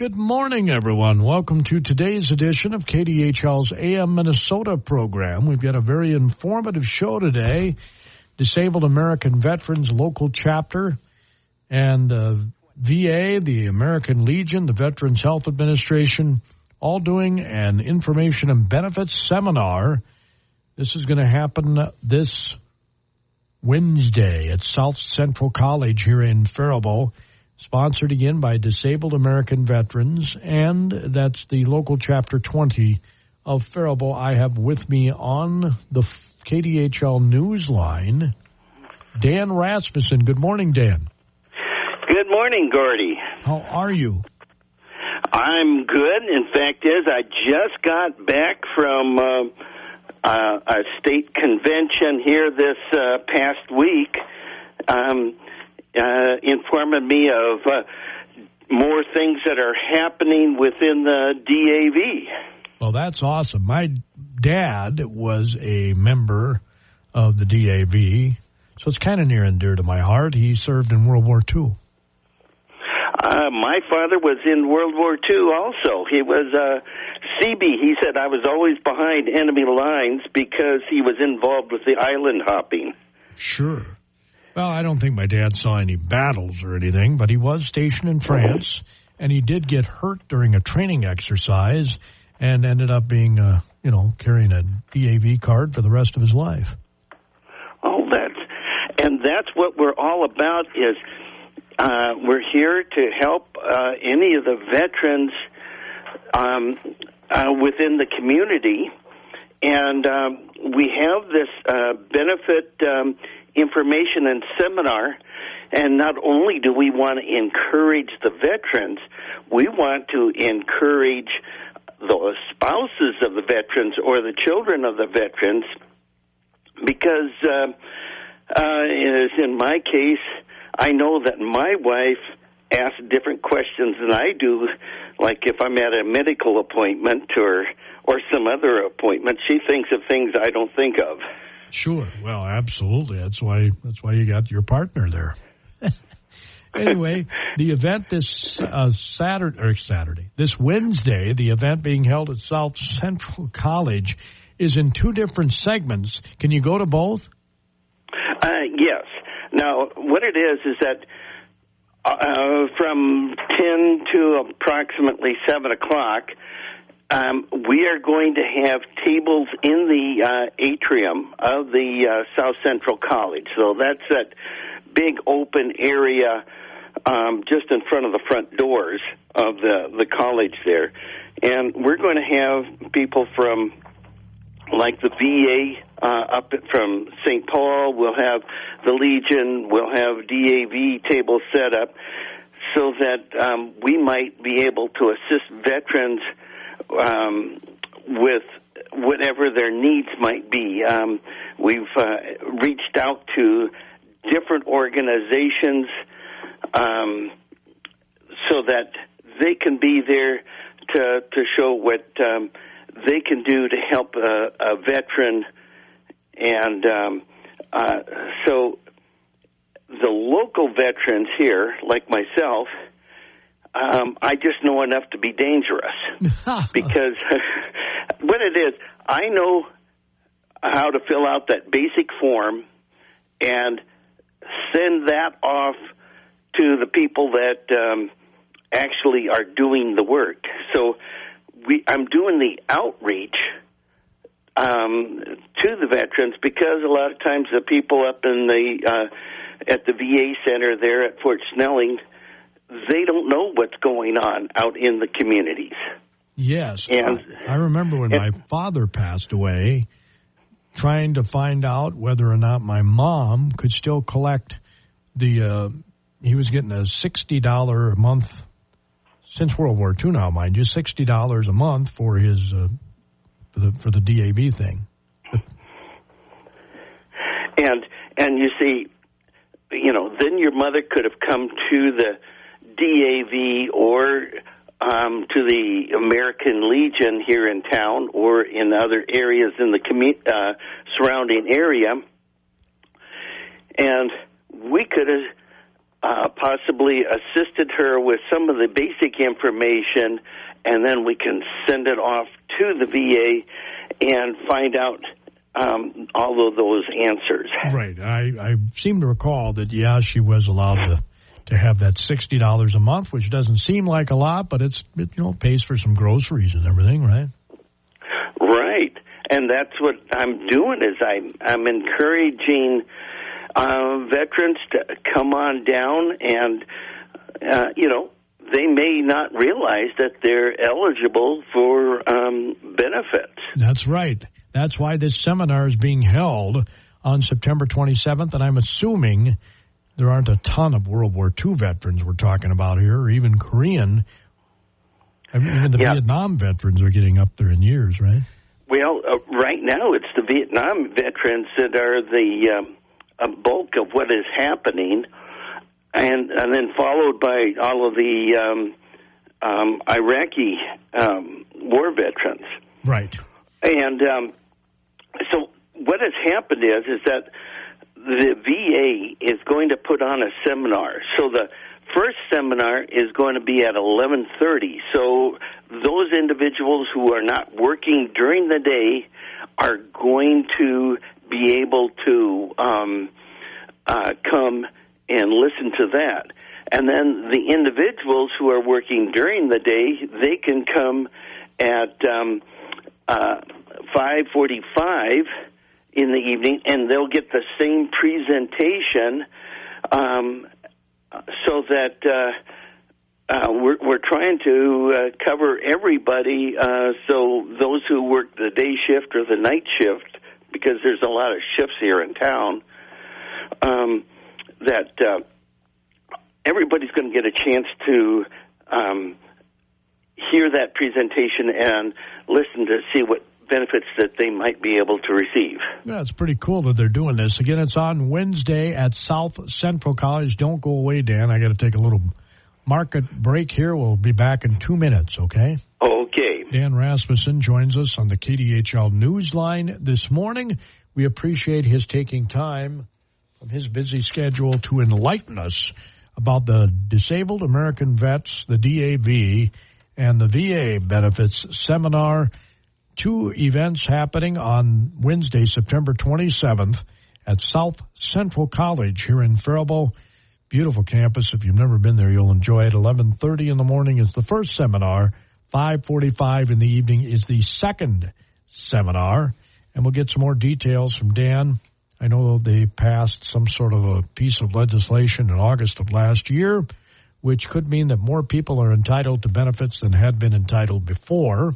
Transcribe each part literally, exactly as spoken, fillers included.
Good morning, everyone. Welcome to today's edition of K D H L's A M Minnesota program. We've got a very informative show today. Disabled American Veterans Local Chapter and the V A, the American Legion, the Veterans Health Administration, all doing an information and benefits seminar. This is going to happen this Wednesday at South Central College here in Faribault. Sponsored again by Disabled American Veterans, and that's the local chapter twenty of Faribault. I have with me on the K D H L Newsline, Dan Rasmussen. Good morning, Dan. Good morning, Gordy. How are you? I'm good. In fact, is I just got back from uh, uh, a state convention here this uh, past week. Um Uh, informing me of uh, more things that are happening within the D A V. Well, that's awesome. My dad was a member of the D A V, so it's kind of near and dear to my heart. He served in World War Two. Uh, my father was in World War Two also. He was uh, C B. He said, I was always behind enemy lines because he was involved with the island hopping. Sure. Well, I don't think my dad saw any battles or anything, but he was stationed in France, and he did get hurt during a training exercise and ended up being, uh, you know, carrying a D A V card for the rest of his life. Oh, that's, and that's what we're all about is uh, we're here to help uh, any of the veterans um, uh, within the community, and um, we have this uh, benefit um information and seminar, and not only do we want to encourage the veterans, we want to encourage the spouses of the veterans or the children of the veterans, because uh, uh, as in my case, I know that my wife asks different questions than I do, like if I'm at a medical appointment or, or some other appointment, she thinks of things I don't think of. Sure. Well, absolutely. That's why that's why you got your partner there. Anyway, the event this uh, Saturday, or Saturday, this Wednesday, the event being held at South Central College is in two different segments. Can you go to both? Uh, yes. Now, what it is is that uh, from ten to approximately seven o'clock, Um, we are going to have tables in the uh, atrium of the uh, South Central College. So that's that big open area um, just in front of the front doors of the, the college there. And we're going to have people from, like, the V A uh, up from Saint Paul. We'll have the Legion. We'll have D A V tables set up so that um, we might be able to assist veterans Um, with whatever their needs might be. Um, we've uh, reached out to different organizations um, so that they can be there to, to show what um, they can do to help a, a veteran. And um, uh, so the local veterans here, like myself, Um, I just know enough to be dangerous because what it is, I know how to fill out that basic form and send that off to the people that um, actually are doing the work. So we, I'm doing the outreach um, to the veterans because a lot of times the people up in the uh, at the V A center there at Fort Snelling, they don't know what's going on out in the communities. Yes. And I, I remember when and, my father passed away, trying to find out whether or not my mom could still collect the, uh, he was getting a sixty dollars a month, since World War Two now, mind you, sixty dollars a month for his, uh, for the, for the D A B thing. and, and you see, you know, then your mother could have come to the D A V or um, to the American Legion here in town or in other areas in the commu- uh, surrounding area. And we could have uh, possibly assisted her with some of the basic information, and then we can send it off to the V A and find out um, all of those answers. Right. I, I seem to recall that, yeah, she was allowed to, to have that sixty dollars a month, which doesn't seem like a lot, but it's it you know pays for some groceries and everything, right? Right. And that's what I'm doing is I'm, I'm encouraging uh, veterans to come on down and, uh, you know, they may not realize that they're eligible for um, benefits. That's right. That's why this seminar is being held on September twenty-seventh, and I'm assuming there aren't a ton of World War Two veterans we're talking about here, or even Korean. I mean, even the yeah. Vietnam veterans are getting up there in years, right? Well, uh, right now it's the Vietnam veterans that are the um, bulk of what is happening, and and then followed by all of the um, um, Iraqi um, war veterans. Right. And um, so what has happened is is that the V A is going to put on a seminar. So the first seminar is going to be at eleven thirty. So those individuals who are not working during the day are going to be able to um, uh, come and listen to that. And then the individuals who are working during the day, they can come at um, uh, five forty-five in the evening, and they'll get the same presentation. Um, So that uh, uh, we're, we're trying to uh, cover everybody, uh, so those who work the day shift or the night shift, because there's a lot of shifts here in town, um, that uh, everybody's going to get a chance to um, hear that presentation and listen to see what benefits that they might be able to receive. Yeah, it's pretty cool that they're doing this. Again, it's on Wednesday at South Central College. Don't go away, Dan. I got to take a little market break here. We'll be back in two minutes, okay? Okay. Dan Rasmussen joins us on the K D H L Newsline this morning. We appreciate his taking time from his busy schedule to enlighten us about the Disabled American Vets, the D A V, and the V A Benefits Seminar. Two events happening on Wednesday, September twenty-seventh at South Central College here in Faribault. Beautiful campus. If you've never been there, you'll enjoy it. eleven thirty in the morning is the first seminar. five forty-five in the evening is the second seminar. And we'll get some more details from Dan. I know they passed some sort of a piece of legislation in August of last year, which could mean that more people are entitled to benefits than had been entitled before.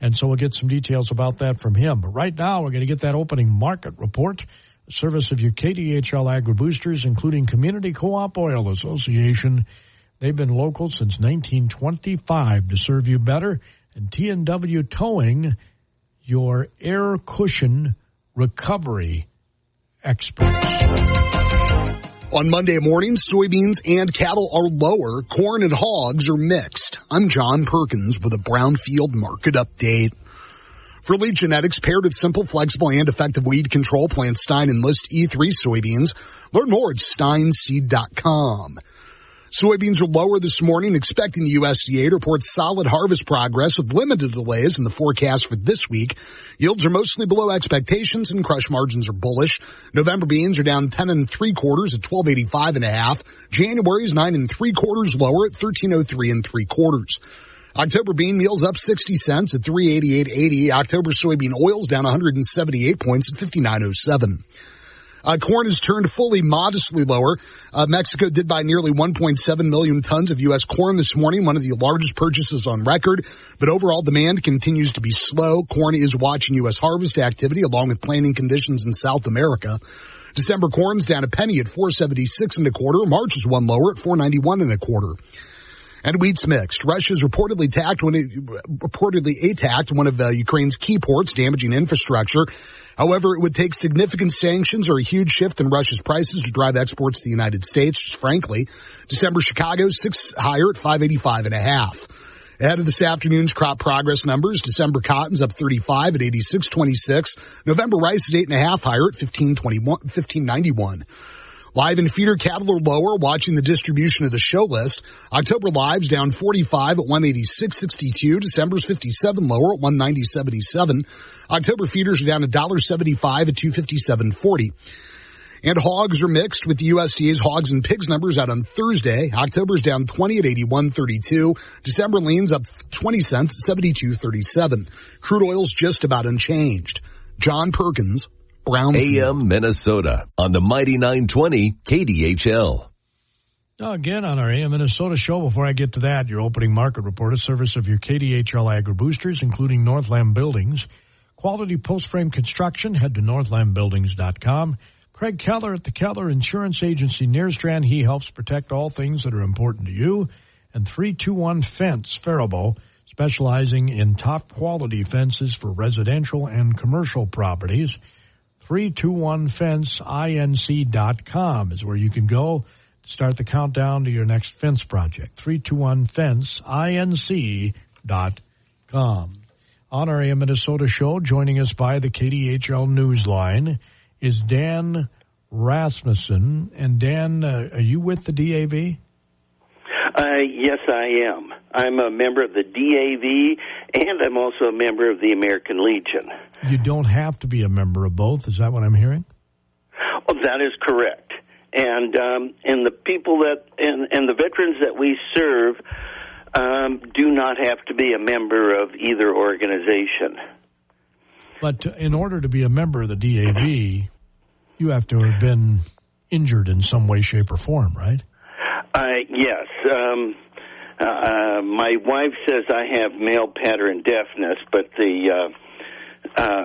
And so we'll get some details about that from him. But right now, we're going to get that opening market report. A service of your K D H L Agriboosters, including Community Co-op Oil Association. They've been local since nineteen twenty-five to serve you better. And T and W Towing, your air cushion recovery experts. On Monday morning, soybeans and cattle are lower. Corn and hogs are mixed. I'm John Perkins with a Brownfield Market Update. For Elite Genetics, paired with simple, flexible, and effective weed control, plant Stein Enlist E three soybeans. Learn more at stein seed dot com. Soybeans are lower this morning, expecting the U S D A to report solid harvest progress with limited delays in the forecast for this week. Yields are mostly below expectations and crush margins are bullish. November beans are down ten and three quarters at twelve eighty-five and a half. January's nine and three quarters lower at thirteen oh three and three quarters. October bean meal's up sixty cents at three eighty-eight eighty. October soybean oil's down one hundred seventy-eight points at fifty-nine oh seven. Uh, corn has turned fully modestly lower. Uh, Mexico did buy nearly one point seven million tons of U S corn this morning, one of the largest purchases on record. But overall demand continues to be slow. Corn is watching U S harvest activity along with planting conditions in South America. December corn's down a penny at four seventy-six and a quarter. March is one lower at four ninety-one and a quarter. And wheat's mixed. Russia's reportedly attacked one of, reportedly attacked one of uh, Ukraine's key ports, damaging infrastructure. However, it would take significant sanctions or a huge shift in Russia's prices to drive exports to the United States, just frankly. December Chicago, six higher at five eighty-five and a half. Ahead of this afternoon's crop progress numbers, December cotton's up thirty-five at eighty-six twenty-six. November rice is eight and a half higher at fifteen twenty-one, fifteen ninety-one. Live and feeder cattle are lower, watching the distribution of the show list. October lives down forty-five at one eighty-six sixty-two. December's fifty-seven lower at one ninety seventy-seven. October feeders are down one seventy-five at two fifty-seven forty. And hogs are mixed with the U S D A's hogs and pigs numbers out on Thursday. October's down twenty at eighty-one thirty-two. December leans up twenty cents at seventy-two thirty-seven. Crude oil's just about unchanged. John Perkins, Brownfield. A M Minnesota on the Mighty nine twenty K D H L. Again, on our A M Minnesota show, before I get to that, your opening market report, a service of your K D H L agri-boosters, including Northland Buildings. Quality post-frame construction, head to northland buildings dot com. Craig Keller at the Keller Insurance Agency near Strand. He helps protect all things that are important to you. And three two one Fence, Faribault, specializing in top-quality fences for residential and commercial properties. three two one fence inc dot com is where you can go to start the countdown to your next fence project. three two one fence inc dot com. On our A M Minnesota show, joining us by the K D H L Newsline, is Dan Rasmussen. And Dan, uh, are you with the D A V? Uh, yes, I am. I'm a member of the D A V, and I'm also a member of the American Legion. You don't have to be a member of both. Is that what I'm hearing? Well, that is correct. And um, and the people that and, and the veterans that we serve um, do not have to be a member of either organization. But in order to be a member of the D A V, you have to have been injured in some way, shape, or form, right? Uh, yes. Um, uh, my wife says I have male pattern deafness, but the uh, uh,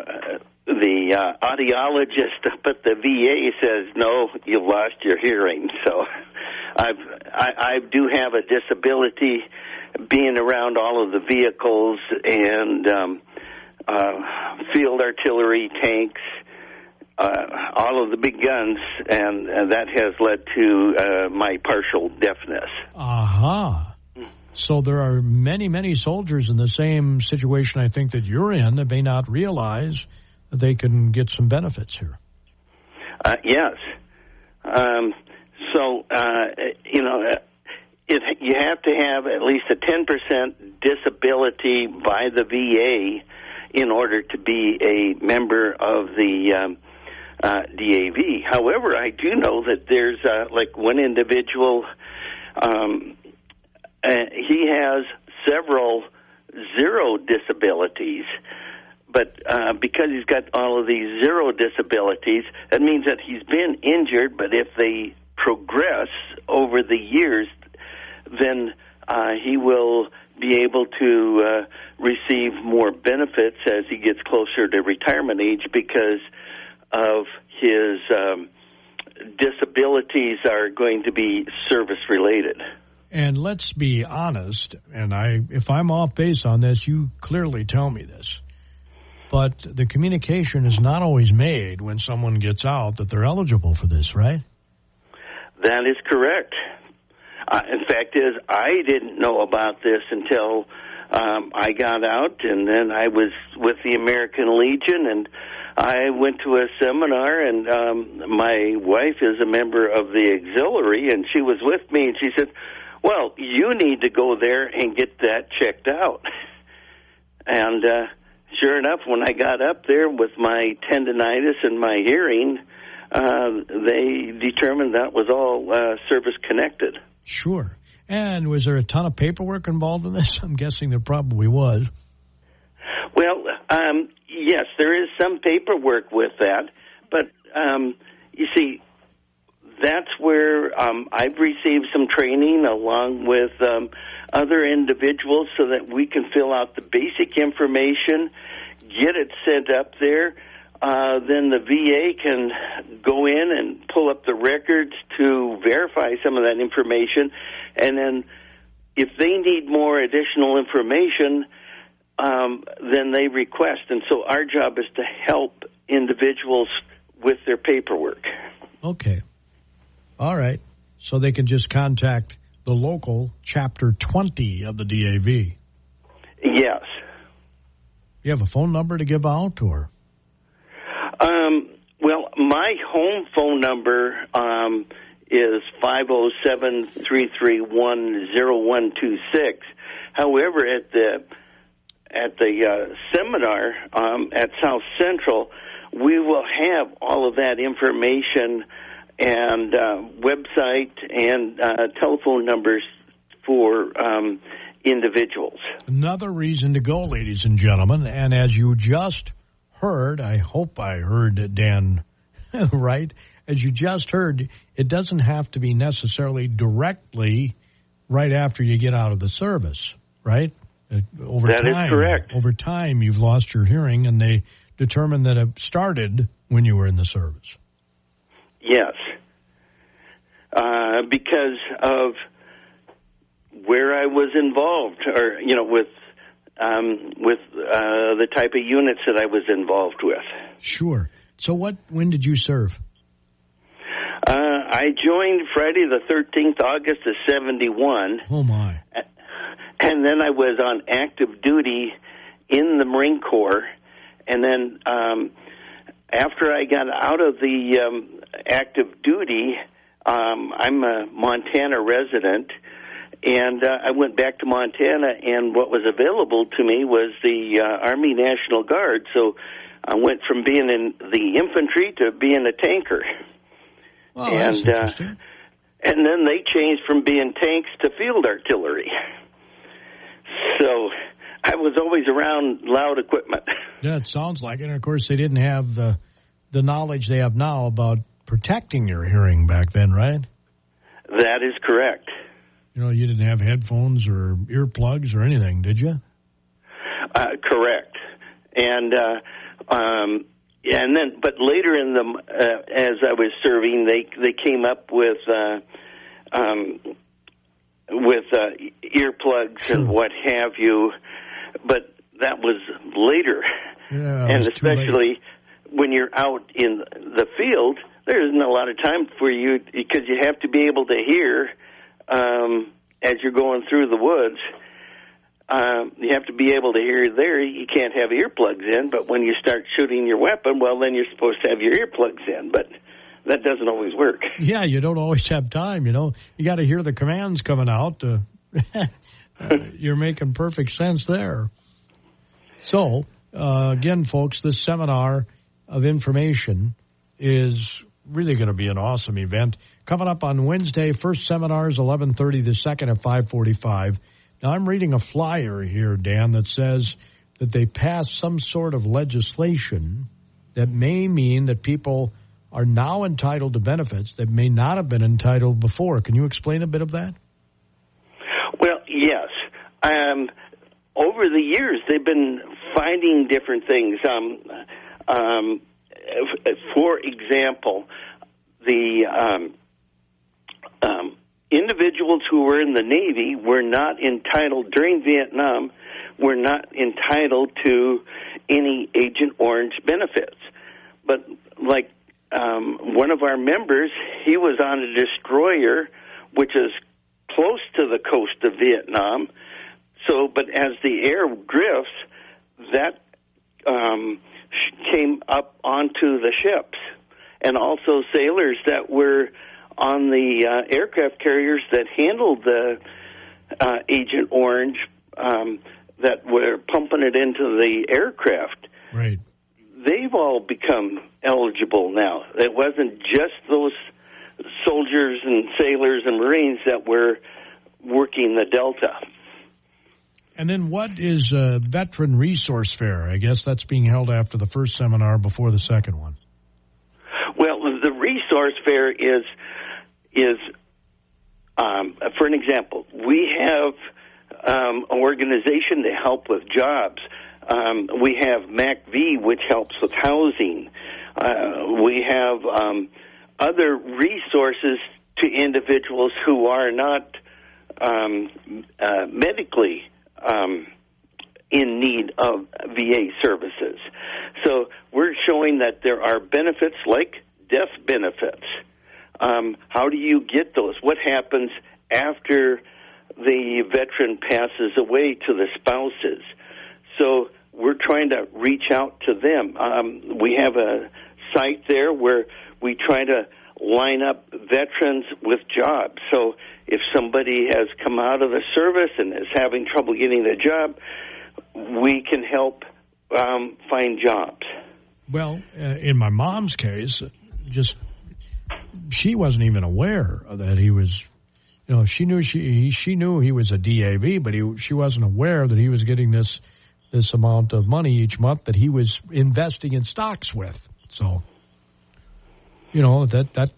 the uh, audiologist up at the V A says, no, you've lost your hearing. So I've, I, I do have a disability being around all of the vehicles and um Uh, field artillery, tanks, uh, all of the big guns, and, and that has led to uh, my partial deafness. Aha. Uh-huh. So there are many, many soldiers in the same situation I think that you're in that may not realize that they can get some benefits here. Uh, yes. Um, so, uh, you know, it, you have to have at least a ten percent disability by the V A in order to be a member of the um, uh, D A V. However, I do know that there's, uh, like, one individual, um, uh, he has several zero disabilities, but uh, because he's got all of these zero disabilities, that means that he's been injured, but if they progress over the years, then uh, he will be able to uh, receive more benefits as he gets closer to retirement age because of his um, disabilities are going to be service-related. And let's be honest, and I, if I'm off base on this, you clearly tell me this, but the communication is not always made when someone gets out that they're eligible for this, right? That is correct. Uh, in fact, is I didn't know about this until um, I got out, and then I was with the American Legion, and I went to a seminar, and um, my wife is a member of the auxiliary, and she was with me, and she said, well, you need to go there and get that checked out. And uh, sure enough, when I got up there with my tendonitis and my hearing, uh, they determined that was all uh, service-connected. Sure. And was there a ton of paperwork involved in this? I'm guessing there probably was. Well, um, yes, there is some paperwork with that. But, um, you see, that's where um, I've received some training along with um, other individuals so that we can fill out the basic information, get it sent up there. Uh, then the V A can go in and pull up the records to verify some of that information. And then if they need more additional information, um, then they request. And so our job is to help individuals with their paperwork. Okay. All right. So they can just contact the local Chapter twenty of the D A V. Yes. You have a phone number to give out or? Um, Well, my home phone number um, is five oh seven, three three one, oh one two six. However, at the at the uh, seminar um, at South Central, we will have all of that information and uh, website and uh, telephone numbers for um, individuals. Another reason to go, ladies and gentlemen, and as you just heard, I hope I heard Dan right, as you just heard, it doesn't have to be necessarily directly right after you get out of the service, right? Over that time, is correct. Over time, you've lost your hearing, and they determine that it started when you were in the service. Yes, uh, because of where I was involved, or you know, with um, with uh, the type of units that I was involved with. Sure. So, what? When did you serve? Uh, I joined Friday the thirteenth, August of seventy-one. Oh my! And then I was on active duty in the Marine Corps, and then um, after I got out of the um, active duty, um, I'm a Montana resident. And uh, I went back to Montana, and what was available to me was the uh, Army National Guard. So I went from being in the infantry to being a tanker. Wow, and that's interesting. Uh, and then they changed from being tanks to field artillery. So I was always around loud equipment. Yeah, it sounds like it. And, of course, they didn't have the, the knowledge they have now about protecting your hearing back then, right? That is correct. You know, you didn't have headphones or earplugs or anything, did you? Uh, correct. And uh, um, and then, but later in the uh, as I was serving, they they came up with uh, um, with uh, earplugs sure. and what have you. But that was later, yeah, and especially when you're out in the field, there isn't a lot of time for you because you have to be able to hear. Um, as you're going through the woods, um, you have to be able to hear there. You can't have earplugs in, but when you start shooting your weapon, well, then you're supposed to have your earplugs in, but that doesn't always work. Yeah, you don't always have time, you know. You got to hear the commands coming out. Uh, uh, you're making perfect sense there. So, uh, again, folks, this seminar of information is really going to be an awesome event. Coming up on Wednesday, first seminar's eleven thirty, the second at five forty-five. Now, I'm reading a flyer here, Dan, that says that they passed some sort of legislation that may mean that people are now entitled to benefits that may not have been entitled before. Can you explain a bit of that? Well, yes. Um, over the years, they've been finding different things. Um, um For example, the um, um, individuals who were in the Navy were not entitled, during Vietnam, were not entitled to any Agent Orange benefits. But like um, one of our members, he was on a destroyer, which is close to the coast of Vietnam. So, but as the air drifts, that Um, came up onto the ships, and also sailors that were on the uh, aircraft carriers that handled the uh, Agent Orange um, that were pumping it into the aircraft. Right. They've all become eligible now. It wasn't just those soldiers and sailors and Marines that were working the Delta. And then what is uh, Veteran Resource Fair? I guess that's being held after the first seminar before the second one. Well, the Resource Fair is, is um, for an example, we have um, an organization to help with jobs. Um, we have M A C V, which helps with housing. Uh, we have um, other resources to individuals who are not um, uh, medically Um, in need of V A services. So we're showing that there are benefits like death benefits. Um, how do you get those? What happens after the veteran passes away to the spouses? So we're trying to reach out to them. Um, we have a site there where we try to line up veterans with jobs. So if somebody has come out of the service and is having trouble getting a job, we can help um, find jobs. Well, uh, in my mom's case, just she wasn't even aware that he was, you know, she knew she she knew he was a D A V, but he, she wasn't aware that he was getting this this amount of money each month that he was investing in stocks with. So, you know, that that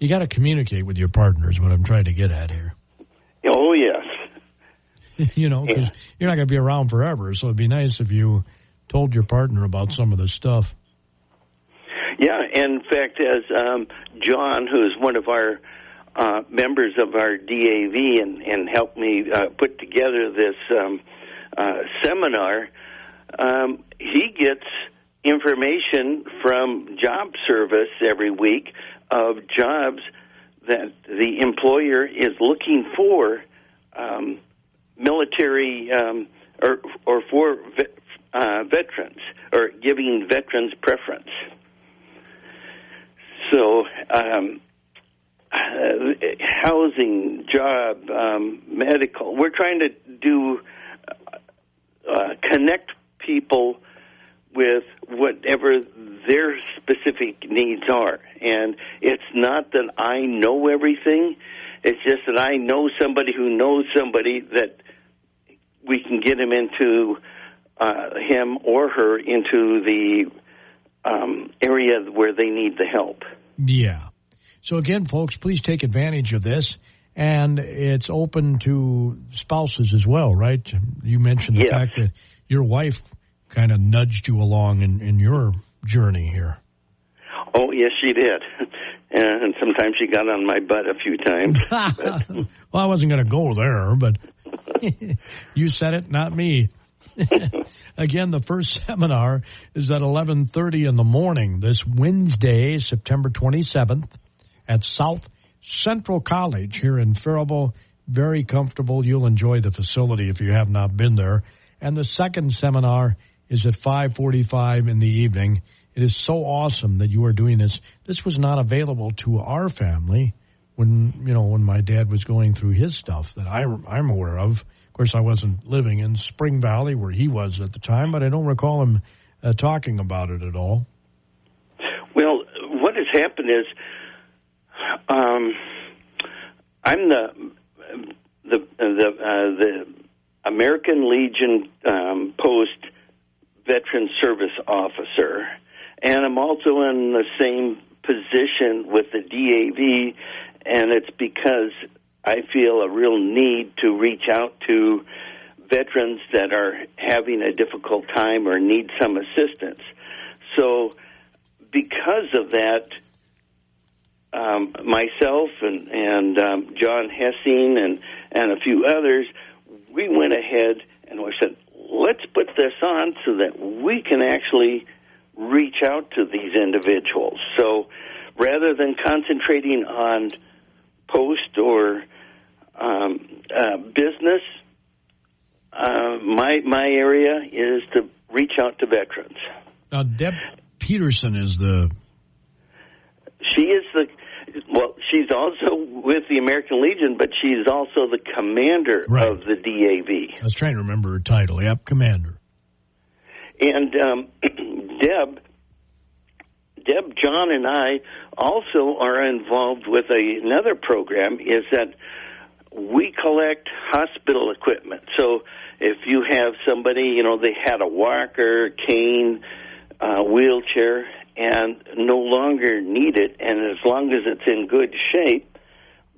you got to communicate with your partners. What I'm trying to get at here. Oh yes. You know, because yeah. you're not going to be around forever, so it'd be nice if you told your partner about some of this stuff. Yeah, in fact, as um, John, who's one of our uh, members of our D A V and, and helped me uh, put together this um, uh, seminar, um, he gets information from Job Service every week of jobs that the employer is looking for um, military um, or, or for ve- uh, veterans or giving veterans preference. So um, uh, housing, job, um, medical. We're trying to do uh, connect people with whatever their specific needs are. And it's not that I know everything. It's just that I know somebody who knows somebody that we can get him into, uh, him or her into the um, area where they need the help. Yeah. So again, folks, please take advantage of this. And it's open to spouses as well, right? You mentioned the yes. fact that your wife kind of nudged you along in, in your journey here. Oh, yes, she did. And sometimes she got on my butt a few times. Well, I wasn't going to go there, but you said it, not me. Again, the first seminar is at eleven thirty in the morning this Wednesday, September twenty-seventh, at South Central College here in Faribault. Very comfortable. You'll enjoy the facility if you have not been there. And the second seminar is at five forty-five in the evening. It is so awesome that you are doing this. This was not available to our family when, you know, when my dad was going through his stuff that I, I'm aware of. Of course, I wasn't living in Spring Valley where he was at the time, but I don't recall him uh, talking about it at all. Well, what has happened is um, I'm the the the uh, the American Legion um, post veteran service officer, and I'm also in the same position with the D A V, and it's because I feel a real need to reach out to veterans that are having a difficult time or need some assistance. So because of that, um, myself and, and um, John Hessing and, and a few others, we went ahead and we said, let's put this on so that we can actually reach out to these individuals. So rather than concentrating on post or um, uh, business, uh, my my area is to reach out to veterans. Now, Deb Peterson is the... She is the... Well, she's also with the American Legion, but she's also the commander right. of the D A V. I was trying to remember her title. Yep, commander. And um, Deb... Deb, John, and I also are involved with a, another program is that we collect hospital equipment. So if you have somebody, you know, they had a walker, cane, uh, wheelchair, and no longer need it, and as long as it's in good shape,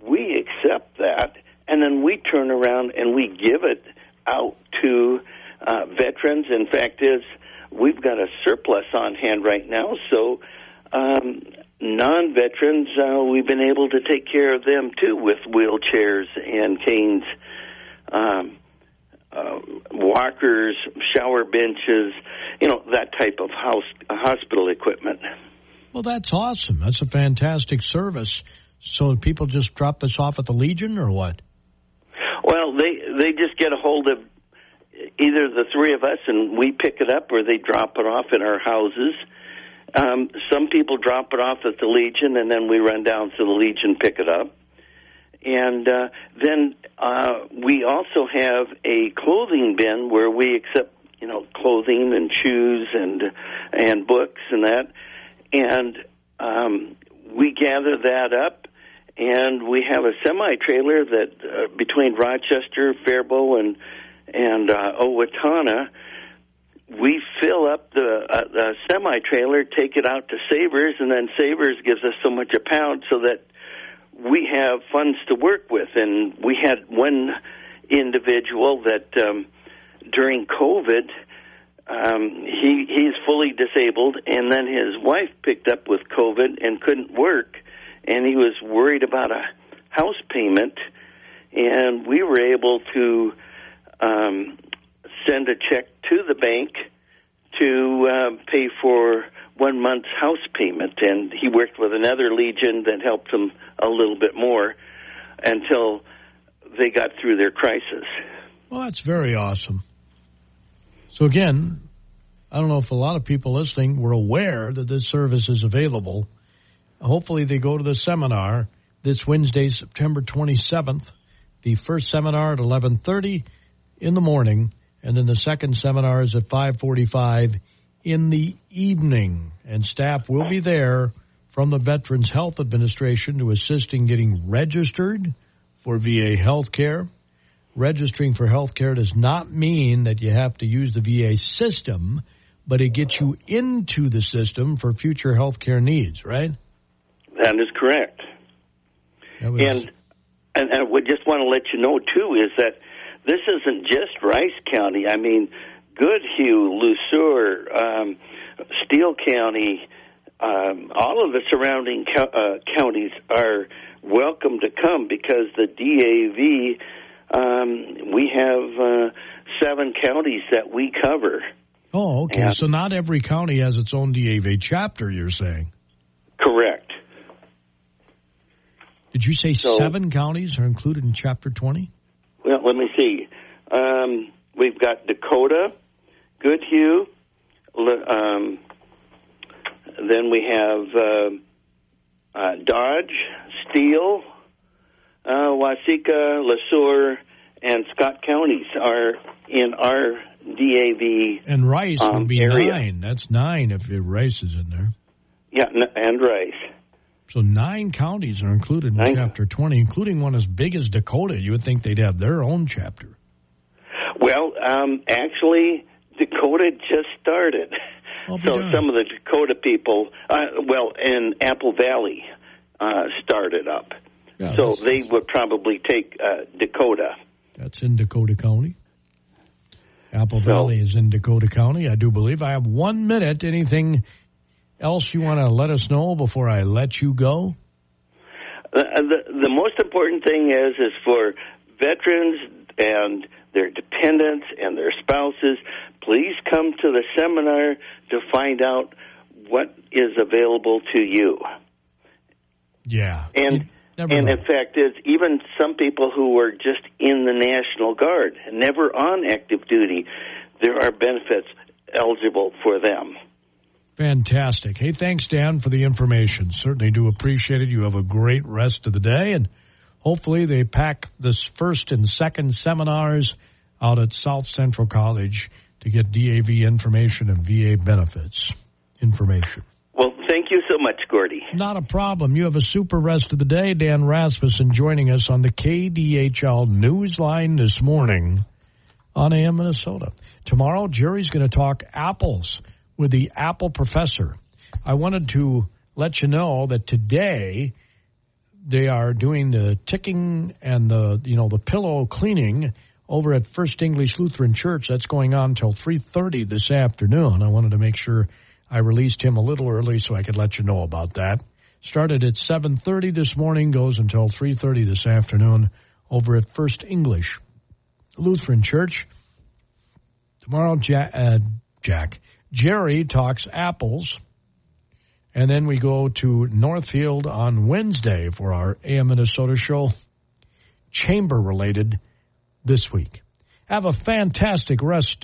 we accept that, and then we turn around and we give it out to uh, veterans. In fact, it's we've got a surplus on hand right now, so um, non-veterans, uh, we've been able to take care of them, too, with wheelchairs and canes, um, uh, walkers, shower benches, you know, that type of house, uh, hospital equipment. Well, that's awesome. That's a fantastic service. So people just drop this off at the Legion or what? Well, they, they just get a hold of either the three of us, and we pick it up, or they drop it off in our houses. Um, some people drop it off at the Legion, and then we run down to the Legion, pick it up. And uh, then uh, we also have a clothing bin where we accept, you know, clothing and shoes and and books and that. And um, we gather that up, and we have a semi-trailer that uh, between Rochester, Faribault, and, and uh, Owatonna, we fill up the uh, uh, semi-trailer, take it out to Sabers, and then Sabers gives us so much a pound so that we have funds to work with. And we had one individual that um, during COVID, um, he he's fully disabled, and then his wife picked up with COVID and couldn't work, and he was worried about a house payment, and we were able to um, send a check to the bank to uh, pay for one month's house payment. And he worked with another Legion that helped him a little bit more until they got through their crisis. Well, that's very awesome. So, again, I don't know if a lot of people listening were aware that this service is available. Hopefully they go to the seminar this Wednesday, September twenty-seventh, the first seminar at eleven thirty in the morning, and then the second seminar is at five forty-five in the evening. And staff will be there from the Veterans Health Administration to assist in getting registered for V A health care. Registering for health care does not mean that you have to use the V A system, but it gets you into the system for future health care needs, right? That is correct. That was and, awesome. and and we just want to let you know, too, is that this isn't just Rice County. I mean, Goodhue, Le Sueur, um, Steele County, um, all of the surrounding co- uh, counties are welcome to come, because the D A V, um, we have uh, seven counties that we cover. Oh, okay. And so not every county has its own D A V chapter, you're saying? Correct. Did you say so, seven counties are included in Chapter twenty? Well, let me see. Um, we've got Dakota, Goodhue, um, then we have uh, uh, Dodge, Steele, uh, Waseca, Le Sueur, and Scott counties are in our D A V. And Rice um, would be area. nine. That's nine if Rice is in there. Yeah, and Rice. So nine counties are included in nine. Chapter twenty, including one as big as Dakota. You would think they'd have their own chapter. Well, um, actually, Dakota just started. Oh, so God. Some of the Dakota people, uh, well, and Apple Valley uh, started up. Yeah, so they awesome. would probably take uh, Dakota. That's in Dakota County. Apple so, Valley is in Dakota County, I do believe. I have one minute. Anything else you want to let us know before I let you go? Uh, the, the most important thing is is for veterans and their dependents and their spouses, please come to the seminar to find out what is available to you. Yeah. And, and in fact, it's even some people who are just in the National Guard, never on active duty, there are benefits eligible for them. Fantastic. Hey, thanks, Dan, for the information. Certainly do appreciate it. You have a great rest of the day, and hopefully they pack this first and second seminars out at South Central College to get D A V information and V A benefits information. Well, thank you so much, Gordy. Not a problem. You have a super rest of the day. Dan Rasmussen joining us on the K D H L Newsline this morning on A M Minnesota. Tomorrow, Jerry's going to talk apples with the Apple Professor. I wanted to let you know that today they are doing the ticking and the, you know, the pillow cleaning over at First English Lutheran Church. That's going on until three thirty this afternoon. I wanted to make sure I released him a little early so I could let you know about that. Started at seven thirty this morning, goes until three thirty this afternoon over at First English Lutheran Church. Tomorrow, Jack, uh, Jack. Jerry talks apples, and then we go to Northfield on Wednesday for our A M Minnesota show, chamber-related this week. Have a fantastic rest